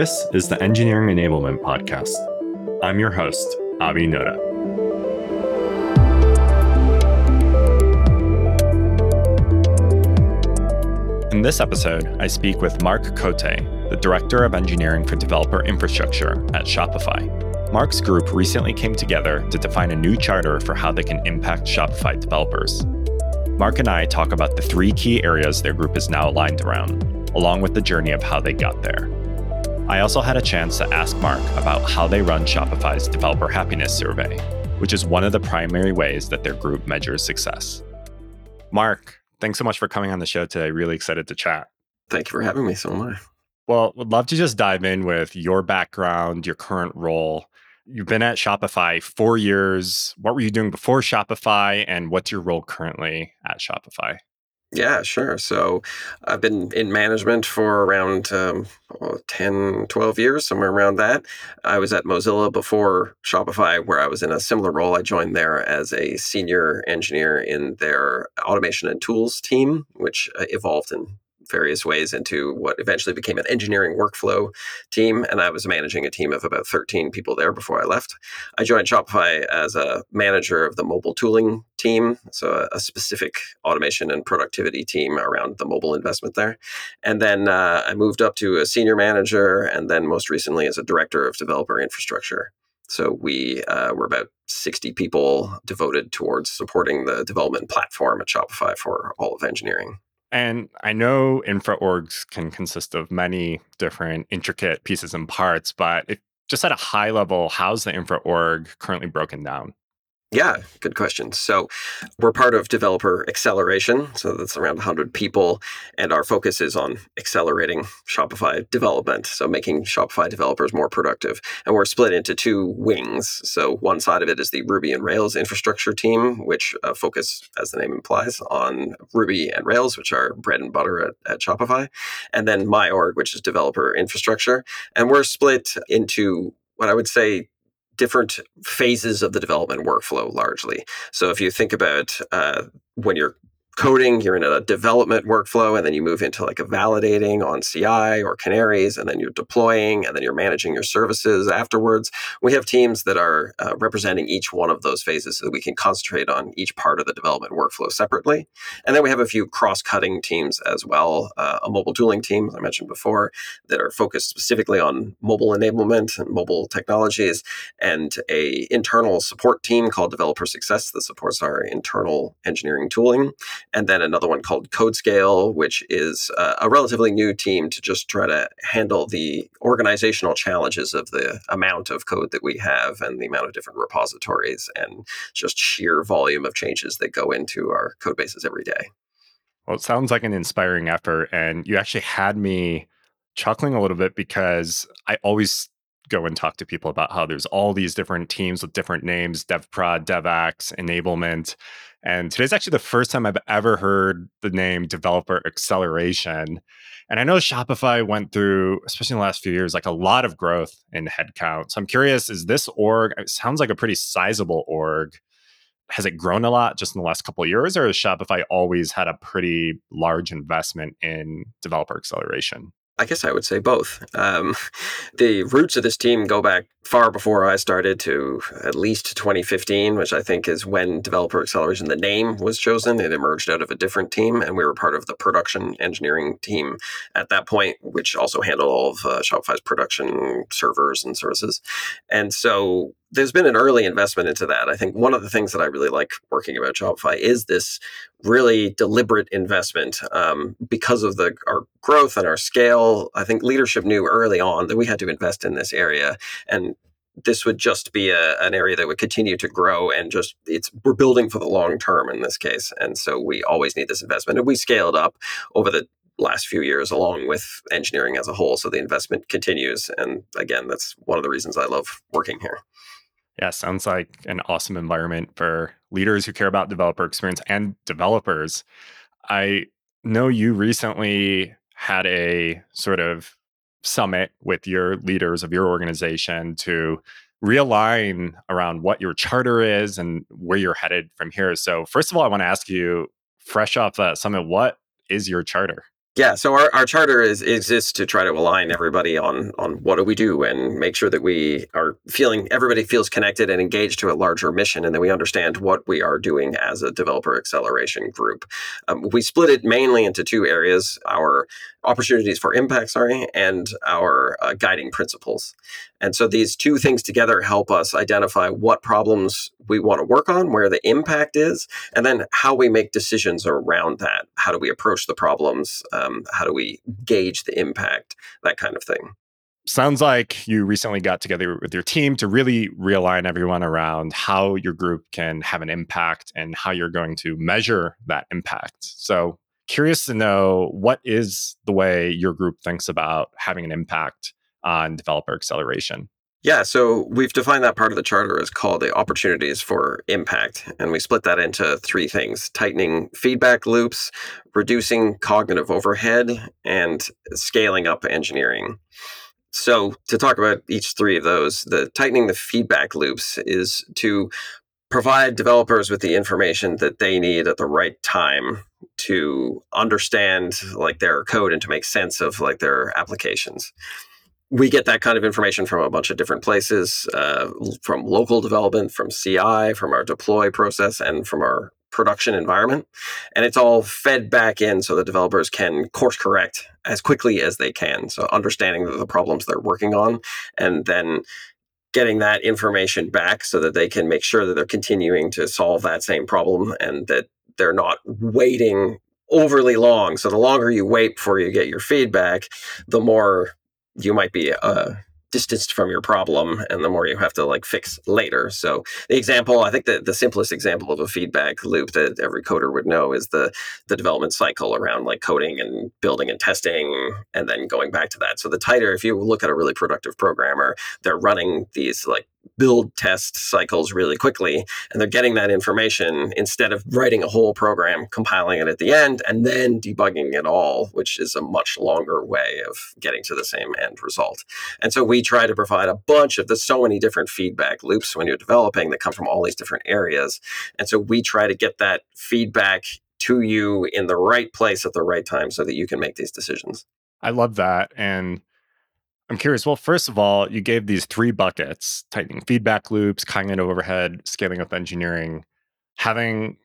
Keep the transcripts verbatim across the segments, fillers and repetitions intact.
This is the Engineering Enablement Podcast. I'm your host, Abi Noda. In this episode, I speak with Mark Côté, the Director of Engineering for Developer Infrastructure at Shopify. Mark's group recently came together to define a new charter for how they can impact Shopify developers. Mark and I talk about the three key areas their group is now aligned around, along with the journey of how they got there. I also had a chance to ask Mark about how they run Shopify's Developer Happiness Survey, which is one of the primary ways that their group measures success. Mark, thanks so much for coming on the show today. Really excited to chat. Thank you for having me. So am I. Well, would love to just dive in with your background, your current role. You've been at Shopify four years. What were you doing before Shopify, and what's your role currently at Shopify? Yeah, sure. So I've been in management for around um, ten, twelve years, somewhere around that. I was at Mozilla before Shopify, where I was in a similar role. I joined there as a senior engineer in their automation and tools team, which evolved in various ways into what eventually became an engineering workflow team. And I was managing a team of about thirteen people there before I left. I joined Shopify as a manager of the mobile tooling team, so a specific automation and productivity team around the mobile investment there. And then uh, I moved up to a senior manager, and then most recently as a director of developer infrastructure. So we uh, were about sixty people devoted towards supporting the development platform at Shopify for all of engineering. And I know infra orgs can consist of many different intricate pieces and parts, but it, just at a high level, how's the infra org currently broken down? Yeah, good question. So we're part of Developer Acceleration. So that's around one hundred people. And our focus is on accelerating Shopify development, so making Shopify developers more productive. And we're split into two wings. So one side of it is the Ruby and Rails infrastructure team, which uh, focus, as the name implies, on Ruby and Rails, which are bread and butter at, at Shopify. And then my org, which is Developer Infrastructure. And we're split into what I would say different phases of the development workflow largely. So if you think about uh, when you're coding, you're in a development workflow, and then you move into like a validating on C I or canaries, and then you're deploying, and then you're managing your services afterwards. We have teams that are uh, representing each one of those phases so that we can concentrate on each part of the development workflow separately. And then we have a few cross-cutting teams as well, uh, a mobile tooling team, as I mentioned before, that are focused specifically on mobile enablement and mobile technologies, and a internal support team called Developer Success that supports our internal engineering tooling. And then another one called CodeScale, which is uh, a relatively new team to just try to handle the organizational challenges of the amount of code that we have and the amount of different repositories and just sheer volume of changes that go into our code bases every day. Well, it sounds like an inspiring effort. And you actually had me chuckling a little bit because I always go and talk to people about how there's all these different teams with different names, DevProd, DevX, Enablement. And today's actually the first time I've ever heard the name Developer Acceleration. And I know Shopify went through, especially in the last few years, like a lot of growth in headcount. So I'm curious, is this org, it sounds like a pretty sizable org. Has it grown a lot just in the last couple of years, or has Shopify always had a pretty large investment in Developer Acceleration? I guess I would say both. Um, the roots of this team go back far before I started to at least twenty fifteen, which I think is when Developer Acceleration, the name, was chosen. It emerged out of a different team, and we were part of the production engineering team at that point, which also handled all of uh, Shopify's production servers and services. And so there's been an early investment into that. I think one of the things that I really like working about Shopify is this really deliberate investment um, because of the our growth and our scale. I think leadership knew early on that we had to invest in this area, and this would just be a, an area that would continue to grow, and just it's we're building for the long term in this case, and so we always need this investment. And we scaled up over the last few years along with engineering as a whole, so the investment continues. And again, that's one of the reasons I love working here. Yeah, sounds like an awesome environment for leaders who care about developer experience and developers. I know you recently had a sort of summit with your leaders of your organization to realign around what your charter is and where you're headed from here. So first of all, I want to ask you, fresh off that summit, what is your charter? Yeah, so our, our charter is exists to try to align everybody on on what do we do and make sure that we are feeling, everybody feels connected and engaged to a larger mission, and that we understand what we are doing as a developer acceleration group. Um, we split it mainly into two areas, our opportunities for impact, sorry, and our uh, guiding principles. And so these two things together help us identify what problems we want to work on, where the impact is, and then how we make decisions around that. How do we approach the problems? Um, how do we gauge the impact? That kind of thing. Sounds like you recently got together with your team to really realign everyone around how your group can have an impact and how you're going to measure that impact. So curious to know, what is the way your group thinks about having an impact on developer acceleration? Yeah, so we've defined that part of the charter as called the opportunities for impact. And we split that into three things: tightening feedback loops, reducing cognitive overhead, and scaling up engineering. So to talk about each three of those, the tightening the feedback loops is to provide developers with the information that they need at the right time to understand like their code and to make sense of like their applications. We get that kind of information from a bunch of different places, uh, from local development, from C I, from our deploy process, and from our production environment. And it's all fed back in so the developers can course correct as quickly as they can. So understanding the problems they're working on, and then getting that information back so that they can make sure that they're continuing to solve that same problem and that they're not waiting overly long. So the longer you wait before you get your feedback, the more you might be uh, distanced from your problem, and the more you have to like fix later. So the example, I think that the simplest example of a feedback loop that every coder would know is the the development cycle around like coding and building and testing, and then going back to that. So the tighter, if you look at a really productive programmer, they're running these like build test cycles really quickly, and they're getting that information instead of writing a whole program, compiling it at the end, and then debugging it all, which is a much longer way of getting to the same end result. And so we try to provide a bunch of, there's so many different feedback loops when you're developing that come from all these different areas. And so we try to get that feedback to you in the right place at the right time so that you can make these decisions. I love that. And I'm curious, well, first of all, you gave these three buckets: tightening feedback loops, cognitive overhead, scaling up engineering. Having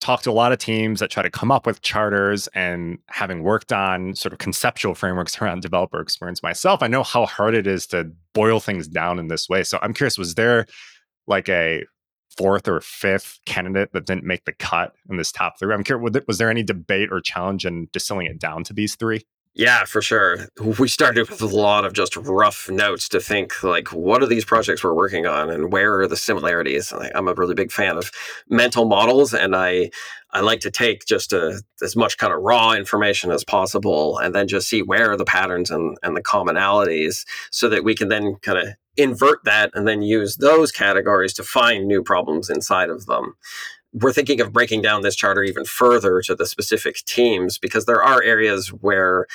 talked to a lot of teams that try to come up with charters and having worked on sort of conceptual frameworks around developer experience myself, I know how hard it is to boil things down in this way. So I'm curious, was there like a fourth or fifth candidate that didn't make the cut in this top three? I'm curious, was there any debate or challenge in distilling it down to these three? Yeah, for sure. We started with a lot of just rough notes to think, like, what are these projects we're working on and where are the similarities? Like, I'm a really big fan of mental models, and I I like to take just a, as much kind of raw information as possible and then just see where are the patterns and, and the commonalities so that we can then kind of invert that and then use those categories to find new problems inside of them. We're thinking of breaking down this charter even further to the specific teams, because there are areas where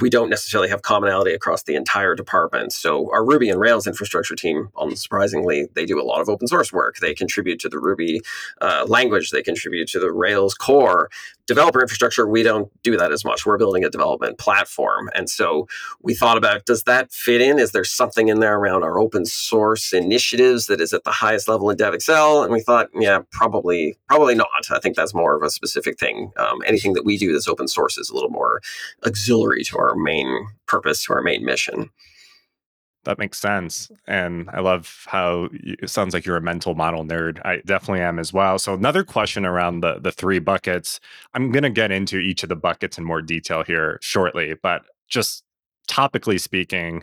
we don't necessarily have commonality across the entire department. So our Ruby and Rails infrastructure team, unsurprisingly, they do a lot of open source work. They contribute to the Ruby uh, language. They contribute to the Rails core. Developer infrastructure, we don't do that as much. We're building a development platform. And so we thought about, does that fit in? Is there something in there around our open source initiatives that is at the highest level in DevXL? And we thought, yeah, probably probably not. I think that's more of a specific thing. Um, anything that we do that's open source is a little more auxiliary to our main purpose, to our main mission. That makes sense. And I love how it sounds like you're a mental model nerd. I definitely am as well. So another question around the, the three buckets. I'm going to get into each of the buckets in more detail here shortly, but just topically speaking,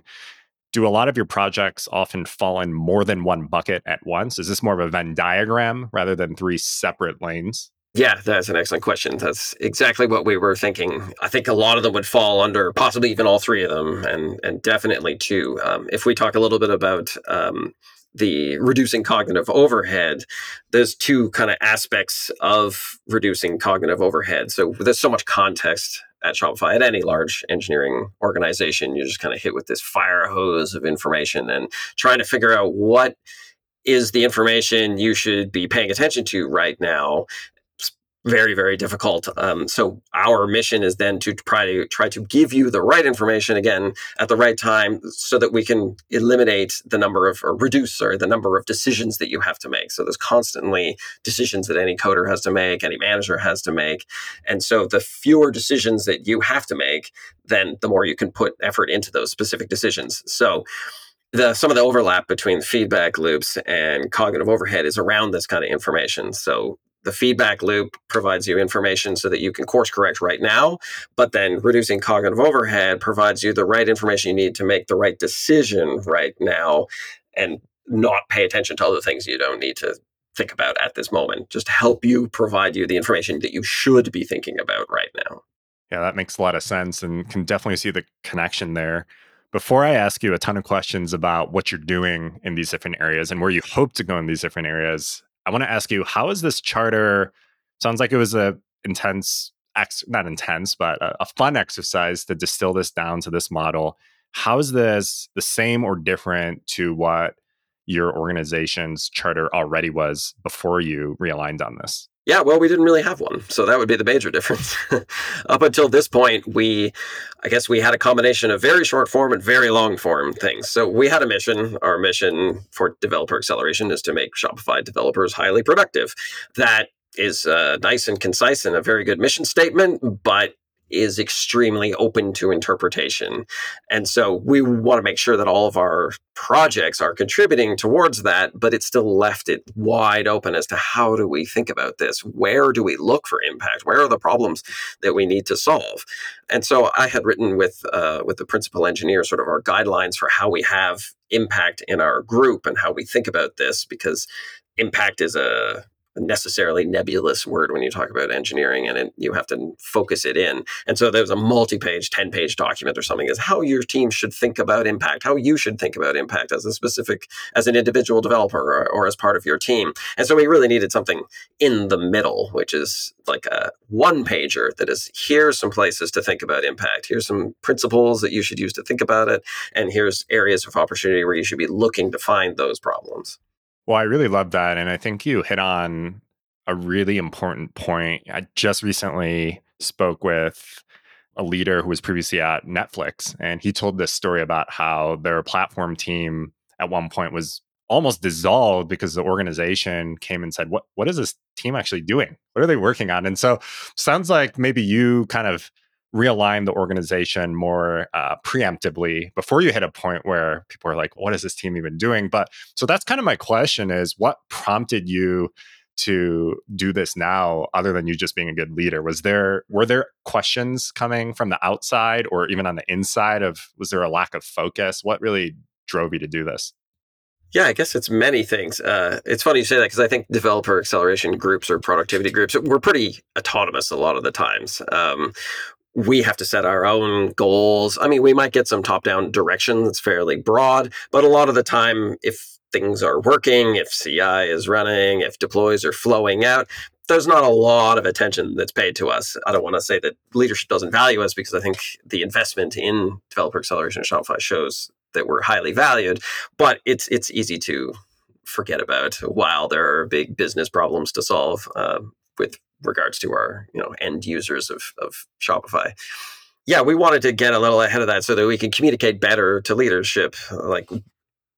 do a lot of your projects often fall in more than one bucket at once? Is this more of a Venn diagram rather than three separate lanes? Yeah, that's an excellent question. That's exactly what we were thinking. I think a lot of them would fall under possibly even all three of them, and and definitely two. Um, if we talk a little bit about um, the reducing cognitive overhead, there's two kind of aspects of reducing cognitive overhead. So there's so much context at Shopify, at any large engineering organization. You're just kind of hit with this fire hose of information and trying to figure out what is the information you should be paying attention to right now. very, very difficult. Um, so our mission is then to try to try to give you the right information again at the right time, so that we can eliminate the number of or reduce or the number of decisions that you have to make. So there's constantly decisions that any coder has to make, any manager has to make. And so the fewer decisions that you have to make, then the more you can put effort into those specific decisions. So The, some of the overlap between feedback loops and cognitive overhead is around this kind of information. So the feedback loop provides you information so that you can course correct right now, but then reducing cognitive overhead provides you the right information you need to make the right decision right now and not pay attention to other things you don't need to think about at this moment. Just help you provide you the information that you should be thinking about right now. Yeah, that makes a lot of sense and can definitely see the connection there. Before I ask you a ton of questions about what you're doing in these different areas and where you hope to go in these different areas, I want to ask you, how is this charter? Sounds like it was a intense, ex, not intense, but a, a fun exercise to distill this down to this model. How is this the same or different to what your organization's charter already was before you realigned on this? Yeah, well, we didn't really have one. So that would be the major difference. Up until this point, we, I guess we had a combination of very short form and very long form things. So we had a mission. Our mission for Developer Acceleration is to make Shopify developers highly productive. That is uh, nice and concise and a very good mission statement, but is extremely open to interpretation. And so we want to make sure that all of our projects are contributing towards that, but it still left it wide open as to how do we think about this? Where do we look for impact? Where are the problems that we need to solve? And so I had written with uh, with the principal engineer sort of our guidelines for how we have impact in our group and how we think about this, because impact is a necessarily nebulous word when you talk about engineering, and it, you have to focus it in. And so there's a multi-page, ten-page document or something is how your team should think about impact, how you should think about impact as a specific, as an individual developer or, or as part of your team. And so we really needed something in the middle, which is like a one-pager that is, here's some places to think about impact. Here's some principles that you should use to think about it. And here's areas of opportunity where you should be looking to find those problems. Well, I really love that. And I think you hit on a really important point. I just recently spoke with a leader who was previously at Netflix, and he told this story about how their platform team at one point was almost dissolved because the organization came and said, "What what is this team actually doing? What are they working on?" And so sounds like maybe you kind of realigned the organization more uh, preemptively before you hit a point where people are like, what is this team even doing? But so that's kind of my question is, what prompted you to do this now, other than you just being a good leader? Was there, were there questions coming from the outside or even on the inside of, was there a lack of focus? What really drove you to do this? Yeah, I guess it's many things. Uh, it's funny you say that because I think developer acceleration groups or productivity groups, we're pretty autonomous a lot of the times. Um, We have to set our own goals. I mean, we might get some top-down direction that's fairly broad, but a lot of the time, if things are working, if C I is running, if deploys are flowing out, there's not a lot of attention that's paid to us. I don't want to say that leadership doesn't value us, because I think the investment in developer acceleration at Shopify shows that we're highly valued, but it's it's easy to forget about while there are big business problems to solve uh, with regards to our, you know, end users of, of Shopify. Yeah, we wanted to get a little ahead of that so that we can communicate better to leadership. Like,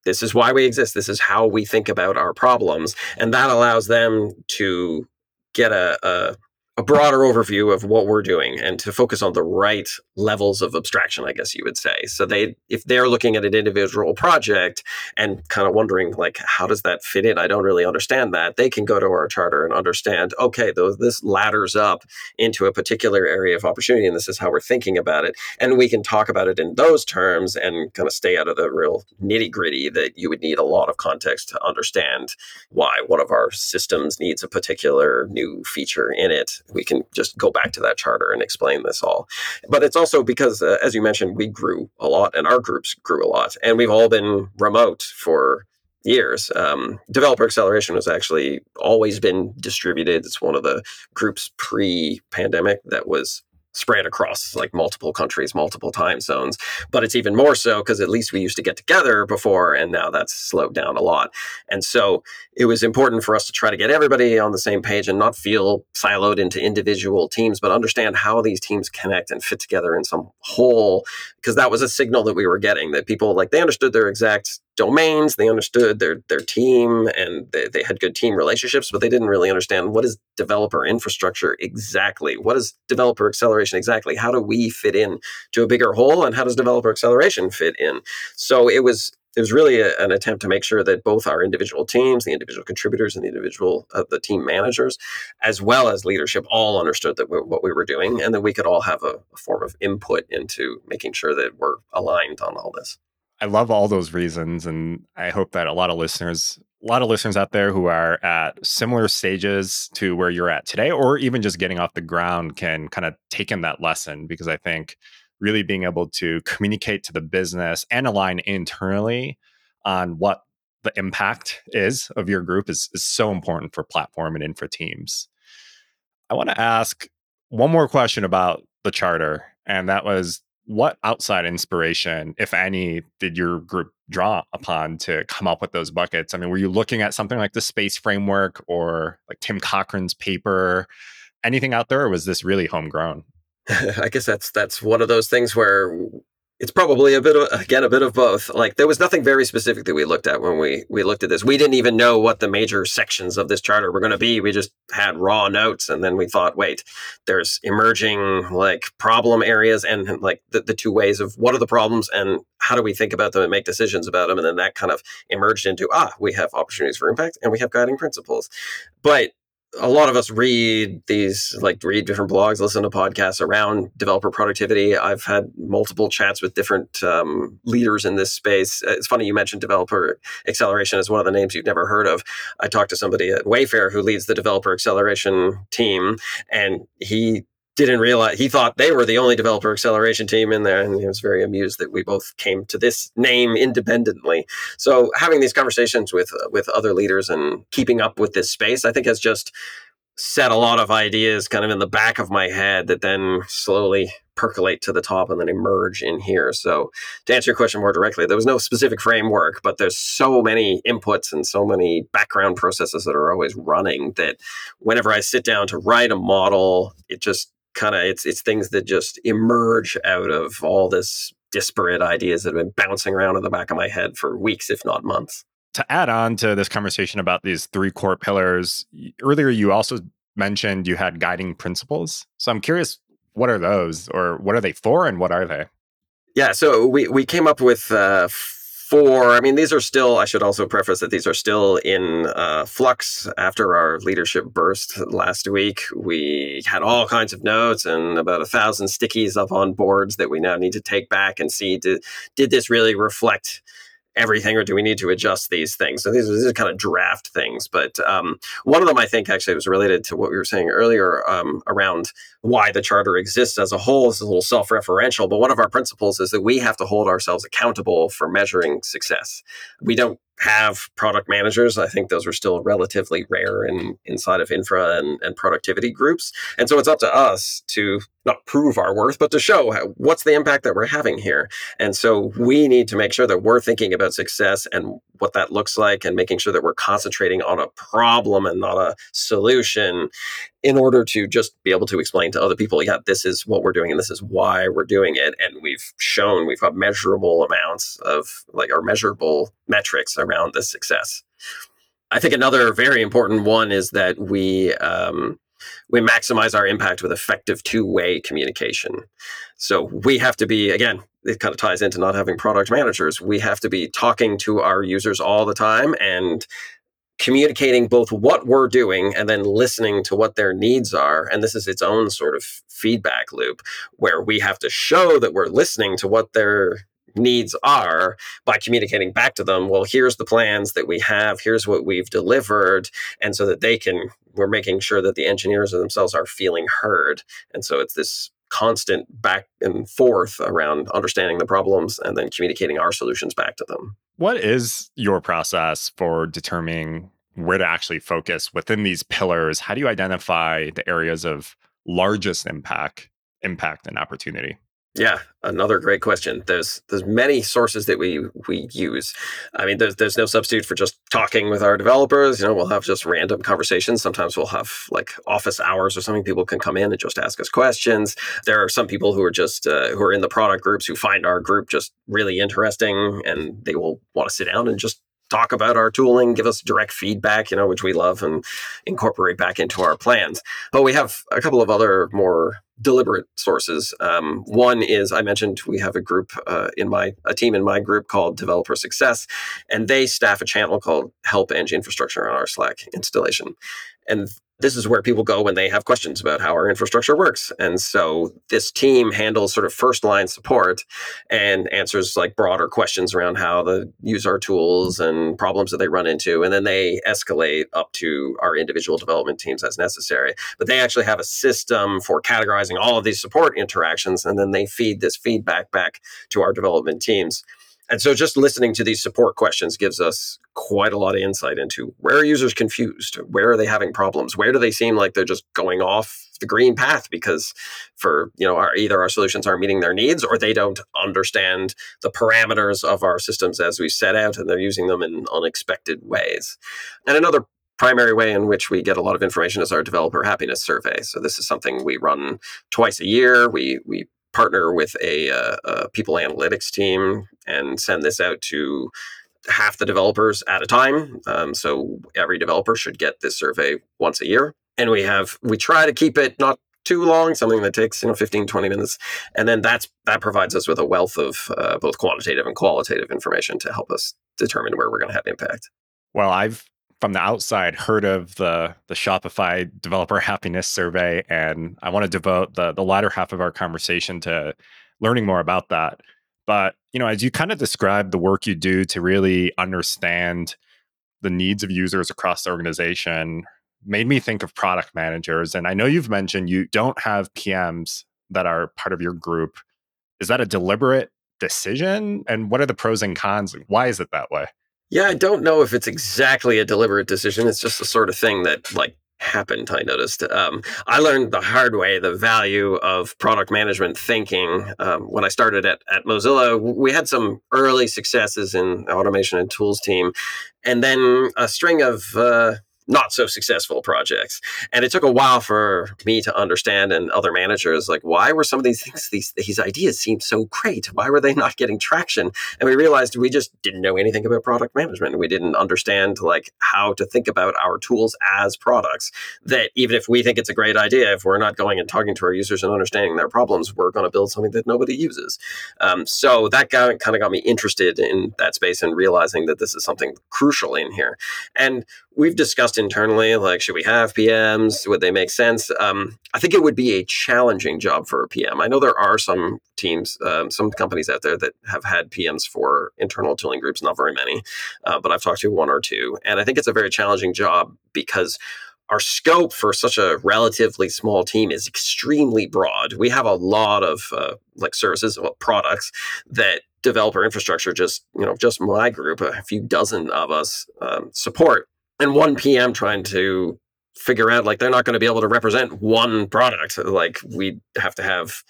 this is why we exist. This is how we think about our problems. And that allows them to get a, a, a broader overview of what we're doing and to focus on the right levels of abstraction, I guess you would say. So they, if they're looking at an individual project and kind of wondering, like, how does that fit in? I don't really understand that. They can go to our charter and understand, okay, though this ladders up into a particular area of opportunity, and this is how we're thinking about it. And we can talk about it in those terms and kind of stay out of the real nitty gritty that you would need a lot of context to understand why one of our systems needs a particular new feature in it. We can just go back to that charter and explain this all. But it's also because, uh, as you mentioned, we grew a lot and our groups grew a lot, and we've all been remote for years. Um, Developer Acceleration has actually always been distributed. It's one of the groups pre-pandemic that was spread across like multiple countries, multiple time zones. But it's even more so because at least we used to get together before, and now that's slowed down a lot. And so it was important for us to try to get everybody on the same page and not feel siloed into individual teams, but understand how these teams connect and fit together in some whole, because that was a signal that we were getting, that people, like, they understood their exact domains, they understood their their team, and they, they had good team relationships, but they didn't really understand, what is developer infrastructure exactly? What is developer acceleration exactly? How do we fit in to a bigger whole, and how does developer acceleration fit in? So it was it was really a, an attempt to make sure that both our individual teams, the individual contributors, and the individual uh, the team managers, as well as leadership, all understood that we, what we were doing, and that we could all have a, a form of input into making sure that we're aligned on all this. I love all those reasons, and I hope that a lot of listeners, a lot of listeners out there who are at similar stages to where you're at today, or even just getting off the ground, can kind of take in that lesson, because I think really being able to communicate to the business and align internally on what the impact is of your group is, is so important for platform and infra teams. I want to ask one more question about the charter, and that was, what outside inspiration, if any, did your group draw upon to come up with those buckets? I mean, were you looking at something like the space framework or like Tim Cochran's paper, anything out there, or was this really homegrown? I guess that's that's one of those things where it's probably a bit of, again, a bit of both. Like, there was nothing very specific that we looked at when we we looked at this. We didn't even know what the major sections of this charter were going to be. We just had raw notes, and then we thought, wait, there's emerging like problem areas, and like the, the two ways of what are the problems and how do we think about them and make decisions about them. And then that kind of emerged into, ah, we have opportunities for impact and we have guiding principles. But a lot of us read these, like read different blogs, listen to podcasts around developer productivity. I've had multiple chats with different um, leaders in this space. It's funny you mentioned developer acceleration as one of the names you've never heard of. I talked to somebody at Wayfair who leads the developer acceleration team, and he didn't realize, he thought they were the only developer acceleration team in there, and he was very amused that we both came to this name independently. So having these conversations with uh, with other leaders and keeping up with this space, I think, has just set a lot of ideas kind of in the back of my head that then slowly percolate to the top and then emerge in here. So to answer your question more directly, there was no specific framework, but there's so many inputs and so many background processes that are always running that whenever I sit down to write a model, it just kind of, it's it's things that just emerge out of all this disparate ideas that have been bouncing around in the back of my head for weeks, if not months. To add on to this conversation about these three core pillars, earlier you also mentioned you had guiding principles. So I'm curious, what are those, or what are they for, and what are they? Yeah, so we, we came up with uh, four. I mean, these are still, I should also preface that these are still in uh, flux. After our leadership burst last week, we had all kinds of notes and about a thousand stickies up on boards that we now need to take back and see, did, did this really reflect everything, or do we need to adjust these things? So these, these are kind of draft things. But um, one of them, I think, actually was related to what we were saying earlier um, around why the charter exists as a whole. This is a little self-referential, but one of our principles is that we have to hold ourselves accountable for measuring success. We don't have product managers. I think those are still relatively rare in, inside of infra and, and productivity groups. And so it's up to us to not prove our worth, but to show how, what's the impact that we're having here. And so we need to make sure that we're thinking about success and what that looks like, and making sure that we're concentrating on a problem and not a solution, in order to just be able to explain to other people, yeah, this is what we're doing and this is why we're doing it. And we've shown, we've got measurable amounts of, like, our measurable metrics around this success. I think another very important one is that we um, we maximize our impact with effective two-way communication. So we have to be, again, it kind of ties into not having product managers. We have to be talking to our users all the time and communicating both what we're doing and then listening to what their needs are. And this is its own sort of feedback loop, where we have to show that we're listening to what their needs are by communicating back to them, well, here's the plans that we have, here's what we've delivered. And so that they can, we're making sure that the engineers themselves are feeling heard. And so it's this constant back and forth around understanding the problems and then communicating our solutions back to them. What is your process for determining where to actually focus within these pillars? How do you identify the areas of largest impact impact and opportunity? Yeah, another great question. There's there's many sources that we we use. I mean, there's there's no substitute for just talking with our developers. You know, we'll have just random conversations. Sometimes we'll have like office hours or something. People can come in and just ask us questions. There are some people who are just uh, who are in the product groups who find our group just really interesting, and they will want to sit down and just talk about our tooling, give us direct feedback, you know, which we love and incorporate back into our plans. But we have a couple of other more deliberate sources. Um, one is, I mentioned we have a group uh, in my, a team in my group called Developer Success, and they staff a channel called Help Engine Infrastructure on our Slack installation. And this is where people go when they have questions about how our infrastructure works. And so this team handles sort of first line support and answers like broader questions around how they use our tools and problems that they run into. And then they escalate up to our individual development teams as necessary. But they actually have a system for categorizing all of these support interactions. And then they feed this feedback back to our development teams. And so just listening to these support questions gives us quite a lot of insight into where are users confused? Where are they having problems? Where do they seem like they're just going off the green path because for, you know, our, either our solutions aren't meeting their needs or they don't understand the parameters of our systems as we set out and they're using them in unexpected ways. And another primary way in which we get a lot of information is our Developer Happiness Survey. So this is something we run twice a year. We, we partner with a, uh, a people analytics team and send this out to half the developers at a time. Um, so every developer should get this survey once a year. And we have, we try to keep it not too long, something that takes, you know, fifteen, twenty minutes. And then that's, that provides us with a wealth of uh, both quantitative and qualitative information to help us determine where we're going to have impact. Well, I've, from the outside, heard of the the Shopify Developer Happiness Survey, and I want to devote the, the latter half of our conversation to learning more about that. But, you know, as you kind of describe the work you do to really understand the needs of users across the organization, made me think of product managers. And I know you've mentioned you don't have P Ms that are part of your group. Is that a deliberate decision? And what are the pros and cons? Why is it that way? Yeah, I don't know if it's exactly a deliberate decision. It's just the sort of thing that like happened, I noticed. Um, I learned the hard way the value of product management thinking. Um, when I started at, at Mozilla, we had some early successes in the automation and tools team, and then a string of uh, not so successful projects. And it took a while for me to understand, and other managers, like, why were some of these things, these, these ideas seemed so great? Why were they not getting traction? And we realized we just didn't know anything about product management. We didn't understand like how to think about our tools as products, that even if we think it's a great idea, if we're not going and talking to our users and understanding their problems, we're going to build something that nobody uses. Um, so that guy kind of got me interested in that space and realizing that this is something crucial in here. And we've discussed internally, like, should we have P Ms? Would they make sense? Um, I think it would be a challenging job for a P M. I know there are some teams, um, some companies out there that have had P Ms for internal tooling groups, not very many, uh, but I've talked to one or two. And I think it's a very challenging job because our scope for such a relatively small team is extremely broad. We have a lot of uh, like services, well, products that Developer Infrastructure, just, you know, just my group, a few dozen of us um, support. And one P M trying to figure out, like, they're not going to be able to represent one product. Like, we have to have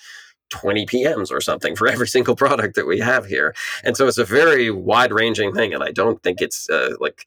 twenty P Ms or something for every single product that we have here. And so it's a very wide-ranging thing. And I don't think it's uh, like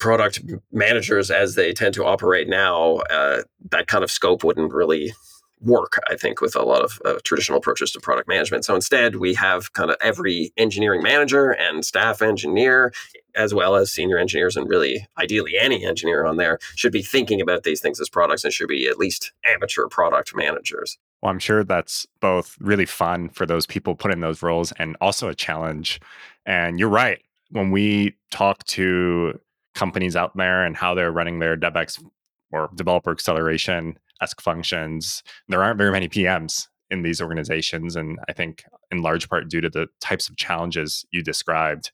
product managers as they tend to operate now, uh, that kind of scope wouldn't really work, I think, with a lot of uh, traditional approaches to product management. So instead, we have kind of every engineering manager and staff engineer, as well as senior engineers, and really ideally any engineer on there should be thinking about these things as products and should be at least amateur product managers. Well, I'm sure that's both really fun for those people put in those roles and also a challenge. And you're right. When we talk to companies out there and how they're running their DevX or developer acceleration functions, there aren't very many P Ms in these organizations. And I think in large part due to the types of challenges you described.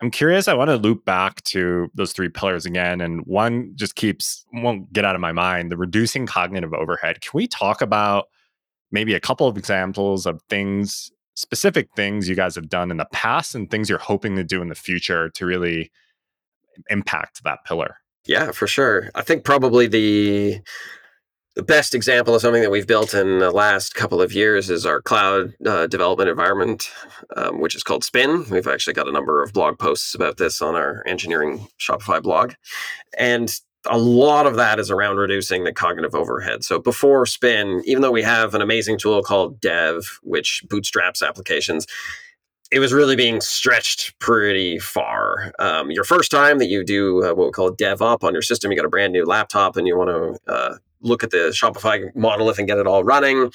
I'm curious, I want to loop back to those three pillars again. And one just keeps, won't get out of my mind, the reducing cognitive overhead. Can we talk about maybe a couple of examples of things, specific things you guys have done in the past and things you're hoping to do in the future to really impact that pillar? Yeah, for sure. I think probably the The best example of something that we've built in the last couple of years is our cloud uh, development environment, um, which is called Spin. We've actually got a number of blog posts about this on our engineering Shopify blog. And a lot of that is around reducing the cognitive overhead. So before Spin, even though we have an amazing tool called Dev, which bootstraps applications, it was really being stretched pretty far. Um, your first time that you do uh, what we call dev up on your system, you got a brand new laptop and you want to uh, look at the Shopify monolith and get it all running,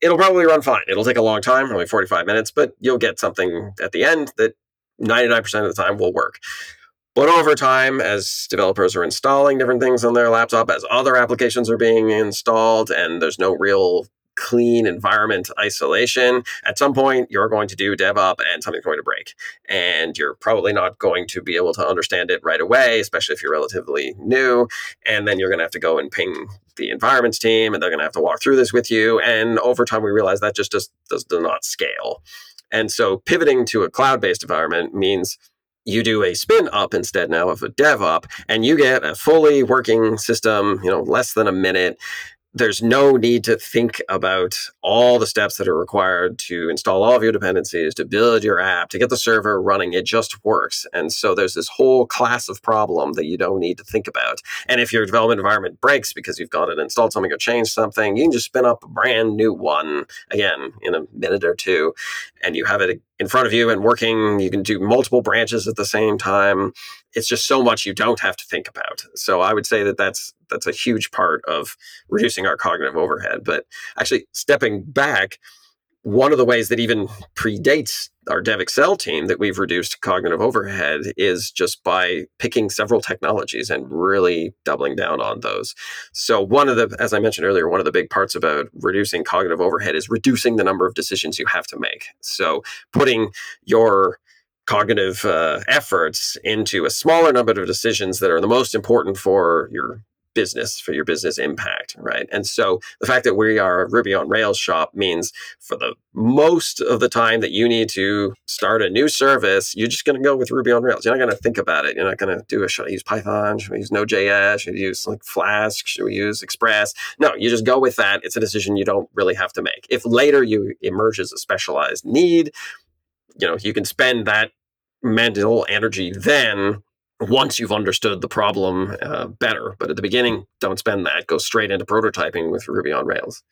it'll probably run fine. It'll take a long time, only forty-five minutes, but you'll get something at the end that ninety-nine percent of the time will work. But over time, as developers are installing different things on their laptop, as other applications are being installed, and there's no real clean environment isolation, at some point you're going to do dev up and something's going to break. And you're probably not going to be able to understand it right away, especially if you're relatively new. And then you're going to have to go and ping the environments team, and they're going to have to walk through this with you. And over time, we realize that just does, does, does not scale. And so pivoting to a cloud-based environment means you do a spin up instead now of a dev up, and you get a fully working system, you know, less than a minute. There's no need to think about all the steps that are required to install all of your dependencies, to build your app, to get the server running. It just works. And so there's this whole class of problem that you don't need to think about. And if your development environment breaks because you've gone and installed something or changed something, you can just spin up a brand new one, again, in a minute or two, and you have it in front of you and working. You can do multiple branches at the same time. It's just so much you don't have to think about. So I would say that that's that's a huge part of reducing our cognitive overhead. But actually, stepping back, one of the ways that even predates our DevXL team that we've reduced cognitive overhead is just by picking several technologies and really doubling down on those. So one of the, as I mentioned earlier, one of the big parts about reducing cognitive overhead is reducing the number of decisions you have to make. So putting your cognitive uh, efforts into a smaller number of decisions that are the most important for your business, for your business impact, right? And so the fact that we are a Ruby on Rails shop means for the most of the time that you need to start a new service, you're just going to go with Ruby on Rails. You're not going to think about it. You're not going to do a, should I use Python? Should we use Node.js? Should we use like Flask? Should we use Express? No, you just go with that. It's a decision you don't really have to make. If later you emerge as a specialized need, you know, you can spend that mental energy then once you've understood the problem uh, better. But at the beginning, don't spend that. Go straight into prototyping with Ruby on Rails.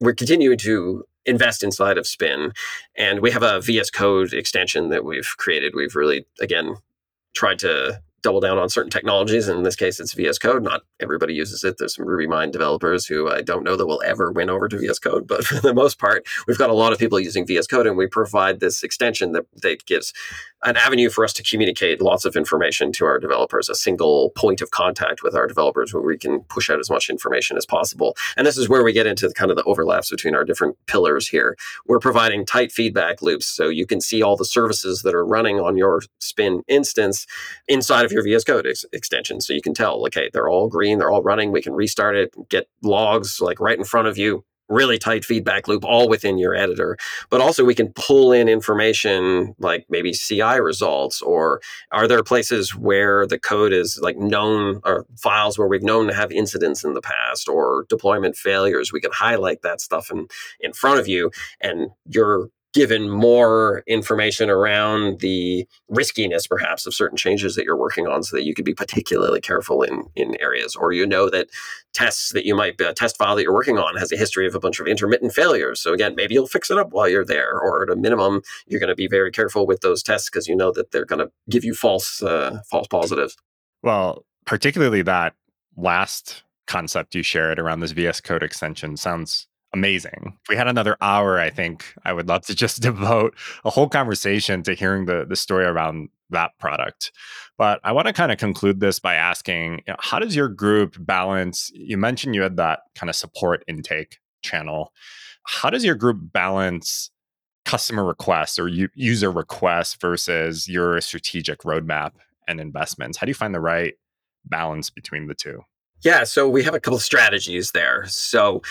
We're continuing to invest inside of Spin. And we have a V S Code extension that we've created. We've really, again, tried to double down on certain technologies. And in this case, it's V S Code. Not everybody uses it. There's some RubyMine developers who I don't know that will ever win over to V S Code. But for the most part, we've got a lot of people using V S Code, and we provide this extension that, that gives an avenue for us to communicate lots of information to our developers, a single point of contact with our developers where we can push out as much information as possible. And this is where we get into the, kind of the overlaps between our different pillars here. We're providing tight feedback loops so you can see all the services that are running on your Spin instance inside of your V S Code ex- extension. So you can tell, okay, they're all green, they're all running, we can restart it, get logs like right in front of you. Really tight feedback loop all within your editor. But also we can pull in information like maybe C I results, or are there places where the code is like known, or files where we've known to have incidents in the past or deployment failures. We can highlight that stuff in, in front of you, and you're given more information around the riskiness perhaps of certain changes that you're working on so that you could be particularly careful in, in areas. Or you know that tests that you might, a test file that you're working on has a history of a bunch of intermittent failures. So again, maybe you'll fix it up while you're there, or at a minimum, you're going to be very careful with those tests because you know that they're going to give you false, uh, false positives. Well, particularly that last concept you shared around this V S Code extension sounds amazing. If we had another hour, I think I would love to just devote a whole conversation to hearing the, the story around that product. But I want to kind of conclude this by asking, you know, how does your group balance? You mentioned you had that kind of support intake channel. How does your group balance customer requests or u- user requests versus your strategic roadmap and investments? How do you find the right balance between the two? Yeah, so we have a couple of strategies there. So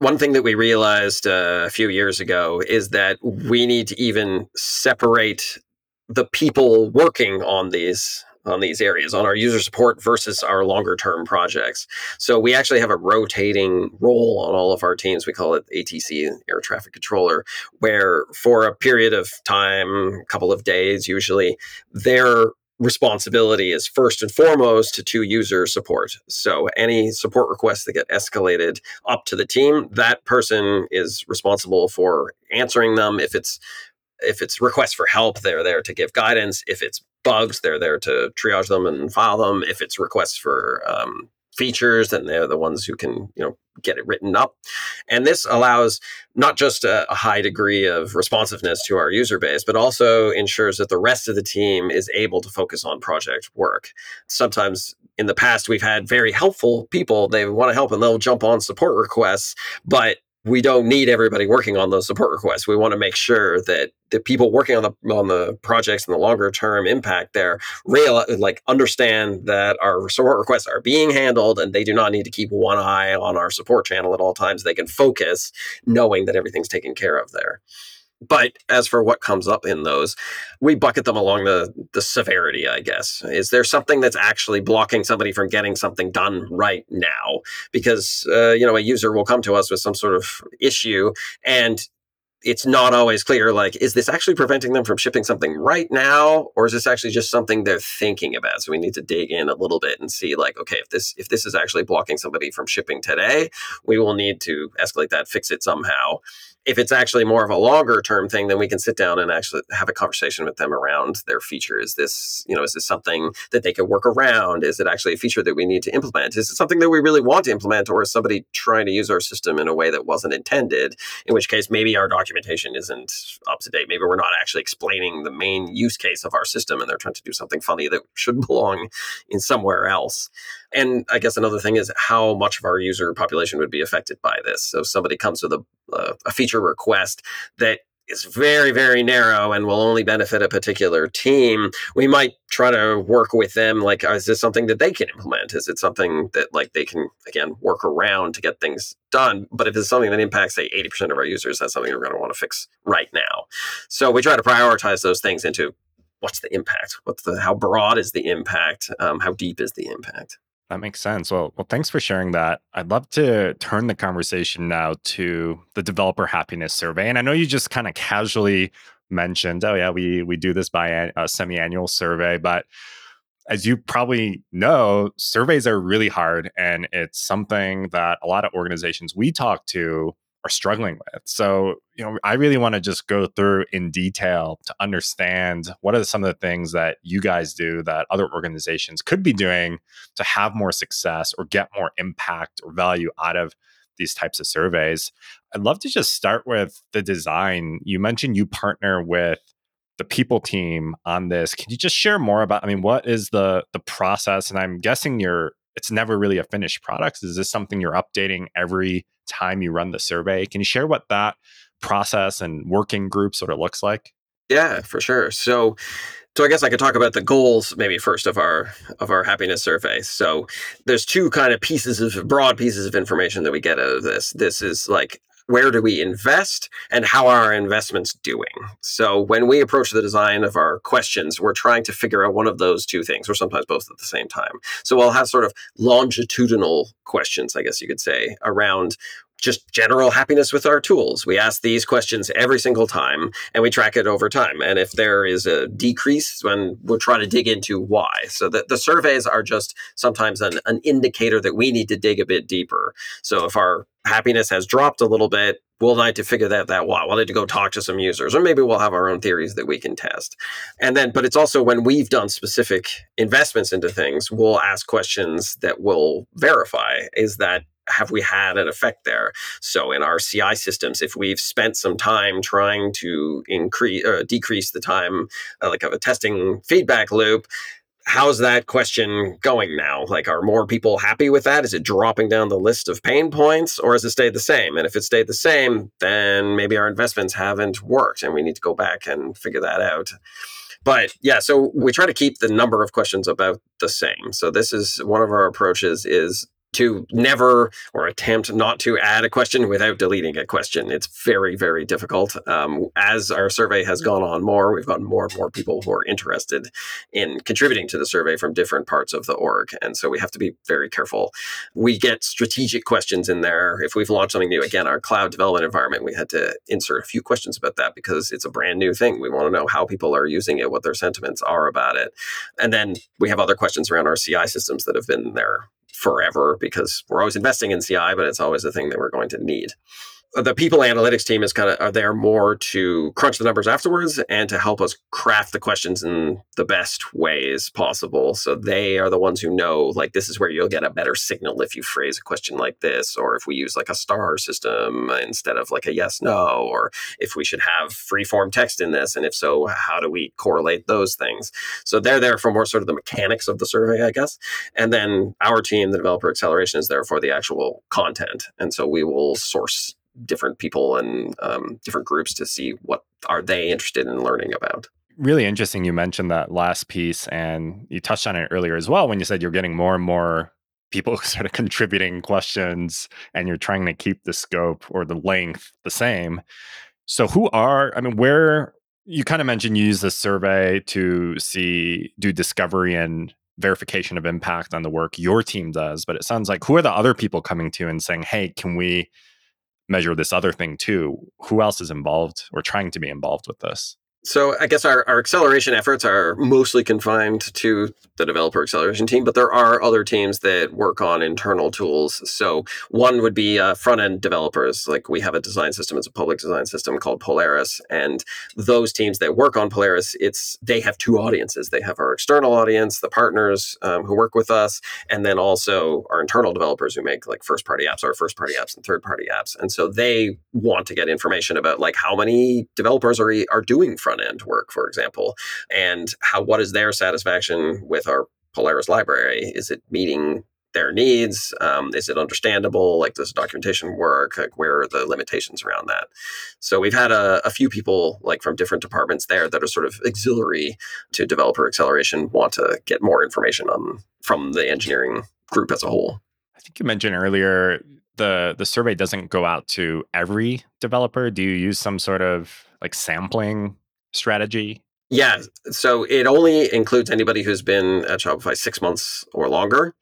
one thing that we realized uh, a few years ago is that we need to even separate the people working on these on these areas, on our user support versus our longer term projects. So we actually have a rotating role on all of our teams. We call it A T C, air traffic controller, where for a period of time, a couple of days usually, they're responsibility is first and foremost to user support. So any support requests that get escalated up to the team, that person is responsible for answering them. If it's if it's requests for help, they're there to give guidance. If it's bugs, they're there to triage them and file them. If it's requests for um, features, then they're the ones who can, you know, get it written up. And this allows not just a, a high degree of responsiveness to our user base, but also ensures that the rest of the team is able to focus on project work. Sometimes in the past, we've had very helpful people. They want to help and they'll jump on support requests, but we don't need everybody working on those support requests. We want to make sure that the people working on the on the projects and the longer term impact there real like understand that our support requests are being handled and they do not need to keep one eye on our support channel at all times. They can focus knowing that everything's taken care of there. But as for what comes up in those, we bucket them along the, the severity, I guess. Is there something that's actually blocking somebody from getting something done right now? Because, uh, you know, a user will come to us with some sort of issue and it's not always clear, like, is this actually preventing them from shipping something right now? Or is this actually just something they're thinking about? So we need to dig in a little bit and see, like, okay, if this if this is actually blocking somebody from shipping today, we will need to escalate that, fix it somehow. If it's actually more of a longer term thing, then we can sit down and actually have a conversation with them around their feature. Is this, you know, is this something that they can work around? Is it actually a feature that we need to implement? Is it something that we really want to implement, or is somebody trying to use our system in a way that wasn't intended? In which case, maybe our documentation isn't up to date. Maybe we're not actually explaining the main use case of our system and they're trying to do something funny that should belong in somewhere else. And I guess another thing is how much of our user population would be affected by this. So if somebody comes with a, uh, a feature request that is very, very narrow and will only benefit a particular team, we might try to work with them. Like, is this something that they can implement? Is it something that, like, they can, again, work around to get things done? But if it's something that impacts, say, eighty percent of our users, that's something we're going to want to fix right now. So we try to prioritize those things into what's the impact? What's the, how broad is the impact? Um, how deep is the impact? That makes sense. Well, well, thanks for sharing that. I'd love to turn the conversation now to the Developer Happiness Survey. And I know you just kind of casually mentioned, oh yeah, we we do this by a semi-annual survey. But as you probably know, surveys are really hard. And it's something that a lot of organizations we talk to are struggling with. So, you know, I really want to just go through in detail to understand what are some of the things that you guys do that other organizations could be doing to have more success or get more impact or value out of these types of surveys. I'd love to just start with the design. You mentioned you partner with the people team on this. Can you just share more about, I mean, what is the the process? And I'm guessing you're it's never really a finished product. Is this something you're updating every time you run the survey? Can you share what that process and working group sort of looks like? Yeah, for sure. So, so I guess I could talk about the goals maybe first of our of our happiness survey. So there's two kind of pieces of broad pieces of information that we get out of this. This is like, where do we invest and how are our investments doing? So when we approach the design of our questions, we're trying to figure out one of those two things, or sometimes both at the same time. So we'll have sort of longitudinal questions, I guess you could say, around just general happiness with our tools. We ask these questions every single time and we track it over time. And if there is a decrease, then we'll try to dig into why. So the, the surveys are just sometimes an, an indicator that we need to dig a bit deeper. So if our happiness has dropped a little bit, we'll need to figure that out. Wow, we'll need to go talk to some users, or maybe we'll have our own theories that we can test. And then, but it's also when we've done specific investments into things, we'll ask questions that will verify, is that, have we had an effect there? So in our C I systems, if we've spent some time trying to increase or decrease the time uh, like of a testing feedback loop, how's that question going now? Like, are more people happy with that? Is it dropping down the list of pain points, or has it stayed the same? And if it stayed the same, then maybe our investments haven't worked and we need to go back and figure that out. But yeah, so we try to keep the number of questions about the same. So this is one of our approaches is to never or attempt not to add a question without deleting a question. It's very, very difficult. Um, as our survey has gone on more, we've gotten more and more people who are interested in contributing to the survey from different parts of the org. And so we have to be very careful. We get strategic questions in there. If we've launched something new, again, our cloud development environment, we had to insert a few questions about that because it's a brand new thing. We want to know how people are using it, what their sentiments are about it. And then we have other questions around our C I systems that have been there forever because we're always investing in C I, but it's always a thing that we're going to need. The people analytics team is kind of are there more to crunch the numbers afterwards and to help us craft the questions in the best ways possible. So they are the ones who know, like, this is where you'll get a better signal if you phrase a question like this, or if we use like a star system instead of like a yes, no, or if we should have free form text in this. And if so, how do we correlate those things? So they're there for more sort of the mechanics of the survey, I guess. And then our team, the Developer Acceleration, is there for the actual content. And so we will source different people and um, different groups to see what are they interested in learning about. Really interesting. You mentioned that last piece and you touched on it earlier as well when you said you're getting more and more people sort of contributing questions and you're trying to keep the scope or the length the same. So who are, I mean, where, you kind of mentioned you use the survey to see, do discovery and verification of impact on the work your team does, but it sounds like who are the other people coming to and saying, hey, can we measure this other thing too? Who else is involved or trying to be involved with this? So I guess our, our acceleration efforts are mostly confined to the Developer Acceleration team, but there are other teams that work on internal tools. So one would be uh, front-end developers. Like we have a design system, it's a public design system called Polaris. And those teams that work on Polaris, it's they have two audiences. They have our external audience, the partners um, who work with us, and then also our internal developers who make like first-party apps, our first-party apps and third-party apps. And so they want to get information about like how many developers are, are doing front end work, for example, and how what is their satisfaction with our Polaris library? Is it meeting their needs? Um, is it understandable? Like, does documentation work? Like, where are the limitations around that? So we've had a, a few people like from different departments there that are sort of auxiliary to Developer Acceleration, want to get more information on from the engineering group as a whole. I think you mentioned earlier the the survey doesn't go out to every developer. Do you use some sort of like sampling strategy? Yeah. So it only includes anybody who's been at Shopify six months or longer.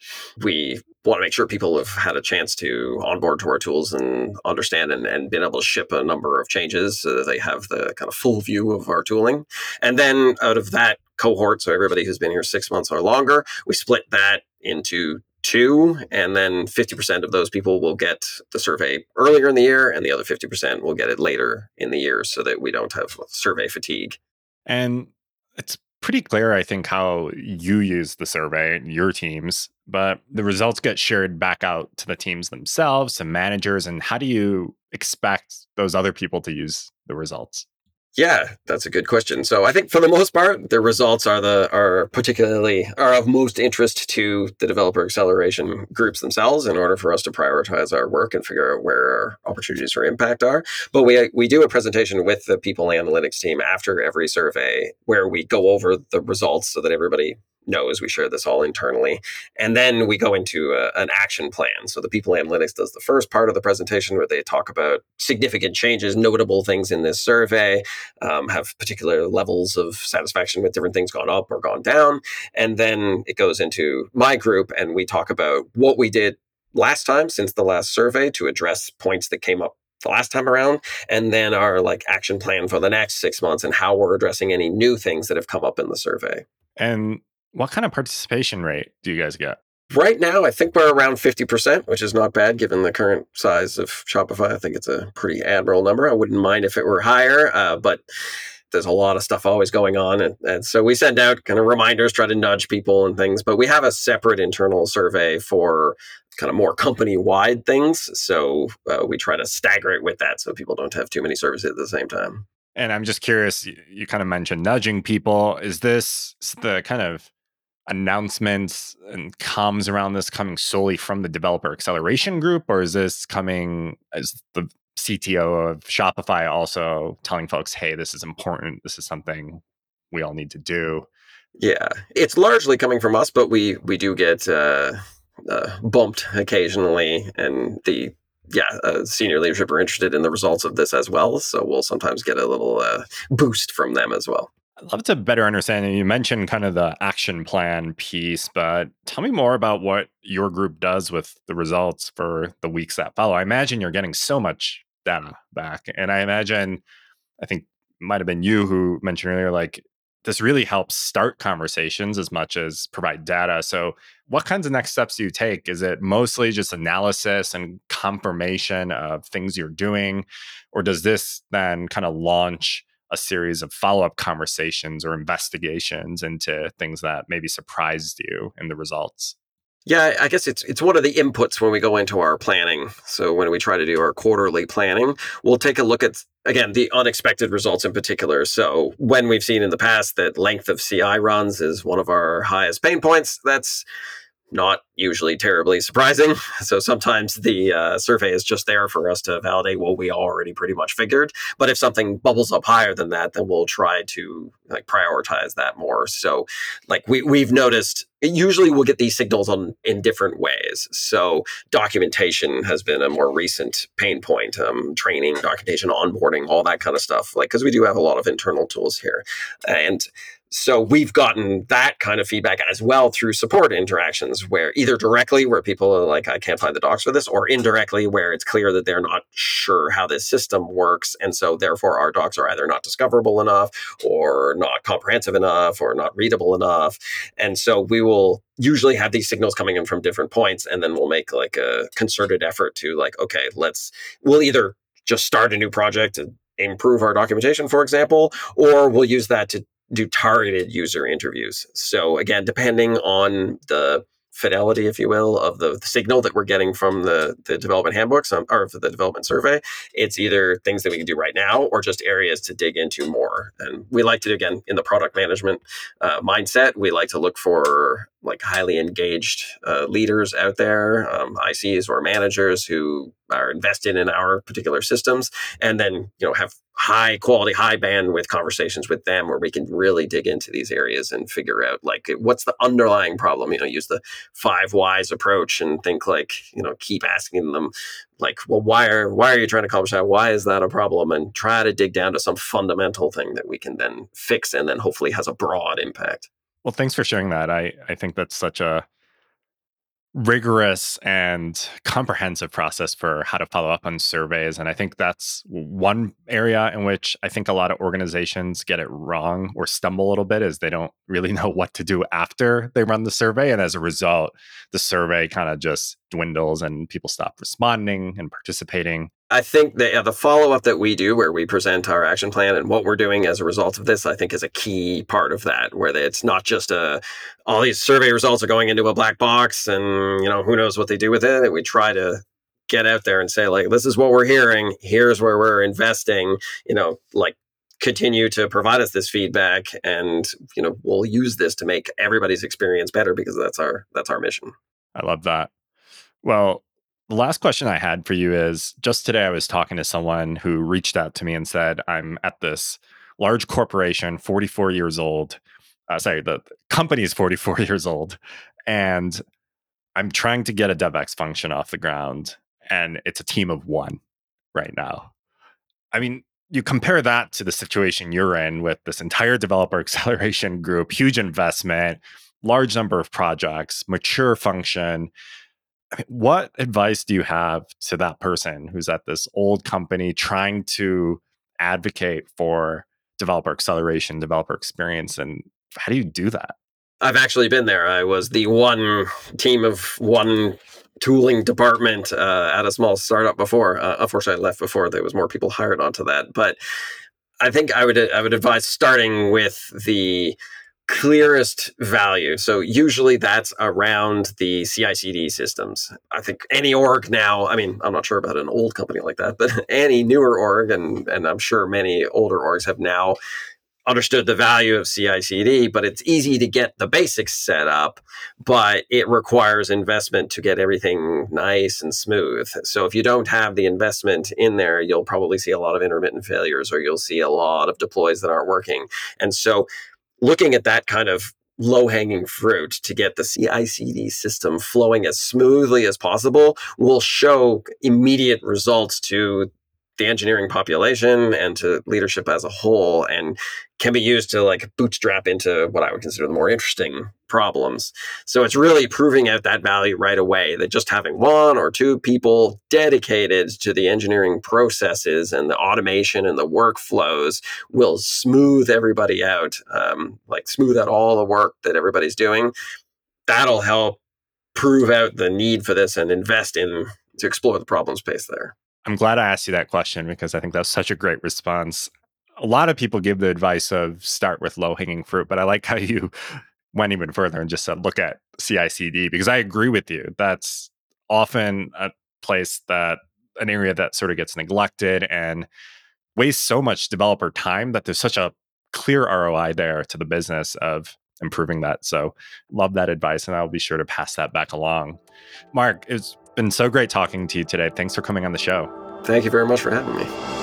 We want to make sure people have had a chance to onboard to our tools and understand and, and been able to ship a number of changes so that they have the kind of full view of our tooling. And then out of that cohort, so everybody who's been here six months or longer, we split that into two, and then fifty percent of those people will get the survey earlier in the year, and the other fifty percent will get it later in the year so that we don't have survey fatigue. And it's pretty clear, I think, how you use the survey and your teams, but the results get shared back out to the teams themselves, to managers, and how do you expect those other people to use the results? Yeah, that's a good question. So I think for the most part, the results are the are particularly are of most interest to the Developer Acceleration groups themselves in order for us to prioritize our work and figure out where our opportunities for impact are. But we we do a presentation with the people analytics team after every survey where we go over the results so that everybody knows we share this all internally. And then we go into a, an action plan. So the people analytics does the first part of the presentation where they talk about significant changes, notable things in this survey, um, have particular levels of satisfaction with different things gone up or gone down. And then it goes into my group and we talk about what we did last time since the last survey to address points that came up the last time around, and then our like action plan for the next six months and how we're addressing any new things that have come up in the survey. And what kind of participation rate do you guys get? Right now, I think we're around fifty percent, which is not bad given the current size of Shopify. I think it's a pretty admirable number. I wouldn't mind if it were higher, uh, but there's a lot of stuff always going on. And, and so we send out kind of reminders, try to nudge people and things, but we have a separate internal survey for kind of more company-wide things. So uh, we try to stagger it with that so people don't have too many surveys at the same time. And I'm just curious, you, you kind of mentioned nudging people. Is this the kind of announcements and comms around this coming solely from the Developer Acceleration group, or is this coming as the C T O of Shopify also telling folks, hey, this is important, this is something we all need to do? Yeah, it's largely coming from us, but we we do get uh uh, bumped occasionally, and the yeah uh, senior leadership are interested in the results of this as well. So we'll sometimes get a little uh, boost from them as well. I'd love to better understand. You mentioned kind of the action plan piece, but tell me more about what your group does with the results for the weeks that follow. I imagine you're getting so much data back, and I imagine, I think might have been you who mentioned earlier, like this really helps start conversations as much as provide data. So what kinds of next steps do you take? Is it mostly just analysis and confirmation of things you're doing? Or does this then kind of launch a series of follow-up conversations or investigations into things that maybe surprised you in the results? Yeah, I guess it's it's one of the inputs when we go into our planning. So when we try to do our quarterly planning, we'll take a look at, again, the unexpected results in particular. So when we've seen in the past that length of C I runs is one of our highest pain points, that's not usually terribly surprising. So sometimes the uh, survey is just there for us to validate what we already pretty much figured. But if something bubbles up higher than that, then we'll try to like prioritize that more. So like we, we've noticed, usually we'll get these signals on in different ways. So documentation has been a more recent pain point, um, training, documentation, onboarding, all that kind of stuff, like because we do have a lot of internal tools here. And so we've gotten that kind of feedback as well through support interactions, where either directly where people are like, I can't find the docs for this, or indirectly where it's clear that they're not sure how this system works. And so therefore our docs are either not discoverable enough or not comprehensive enough or not readable enough. And so we will usually have these signals coming in from different points. And then we'll make like a concerted effort to like, okay, let's, we'll either just start a new project to improve our documentation, for example, or we'll use that to do targeted user interviews. So again, depending on the fidelity, if you will, of the, the signal that we're getting from the, the development handbooks um, or the development survey, it's either things that we can do right now or just areas to dig into more. And we like to, again, in the product management uh, mindset, we like to look for like highly engaged uh, leaders out there, um, I Cs or managers who are invested in our particular systems, and then, you know, have high quality, high bandwidth conversations with them where we can really dig into these areas and figure out like what's the underlying problem. You know, use the five whys approach and think like, you know, keep asking them like, well, why are why are you trying to accomplish that? Why is that a problem? And try to dig down to some fundamental thing that we can then fix and then hopefully has a broad impact. Well, thanks for sharing that. I, I think that's such a rigorous and comprehensive process for how to follow up on surveys. And I think that's one area in which I think a lot of organizations get it wrong or stumble a little bit, is they don't really know what to do after they run the survey. And as a result, the survey kind of just dwindles and people stop responding and participating. I think that uh, the follow-up that we do where we present our action plan and what we're doing as a result of this, I think is a key part of that, where it's not just a, all these survey results are going into a black box and, you know, who knows what they do with it. We try to get out there and say, like, this is what we're hearing. Here's where we're investing, you know, like, continue to provide us this feedback, and, you know, we'll use this to make everybody's experience better, because that's our, that's our mission. I love that. Well, the last question I had for you is, just today I was talking to someone who reached out to me and said, I'm at this large corporation, forty-four years old. Uh, sorry, the company is forty-four years old. And I'm trying to get a DevX function off the ground. And it's a team of one right now. I mean, you compare that to the situation you're in with this entire developer acceleration group, huge investment, large number of projects, mature function. I mean, what advice do you have to that person who's at this old company trying to advocate for developer acceleration, developer experience, and how do you do that? I've actually been there. I was the one team of one tooling department uh, at a small startup before. Uh, unfortunately, I left before there was more people hired onto that. But I think I would I would advise starting with the clearest value. So usually that's around the C I C D systems. I think any org now, I mean, I'm not sure about an old company like that, but any newer org, and, and I'm sure many older orgs have now understood the value of C I C D, but it's easy to get the basics set up, but it requires investment to get everything nice and smooth. So if you don't have the investment in there, you'll probably see a lot of intermittent failures, or you'll see a lot of deploys that aren't working. And so looking at that kind of low-hanging fruit to get the C I/C D system flowing as smoothly as possible will show immediate results to the engineering population and to leadership as a whole, and can be used to like bootstrap into what I would consider the more interesting problems. So it's really proving out that value right away, that just having one or two people dedicated to the engineering processes and the automation and the workflows will smooth everybody out, um, like smooth out all the work that everybody's doing. That'll help prove out the need for this and invest in to explore the problem space there. I'm glad I asked you that question because I think that was such a great response. A lot of people give the advice of start with low-hanging fruit, but I like how you went even further and just said, look at C I C D, because I agree with you. That's often a place that, an area that sort of gets neglected and wastes so much developer time that there's such a clear R O I there to the business of improving that. So love that advice, and I'll be sure to pass that back along. Mark, it's been so great talking to you today. Thanks for coming on the show. Thank you very much for having me.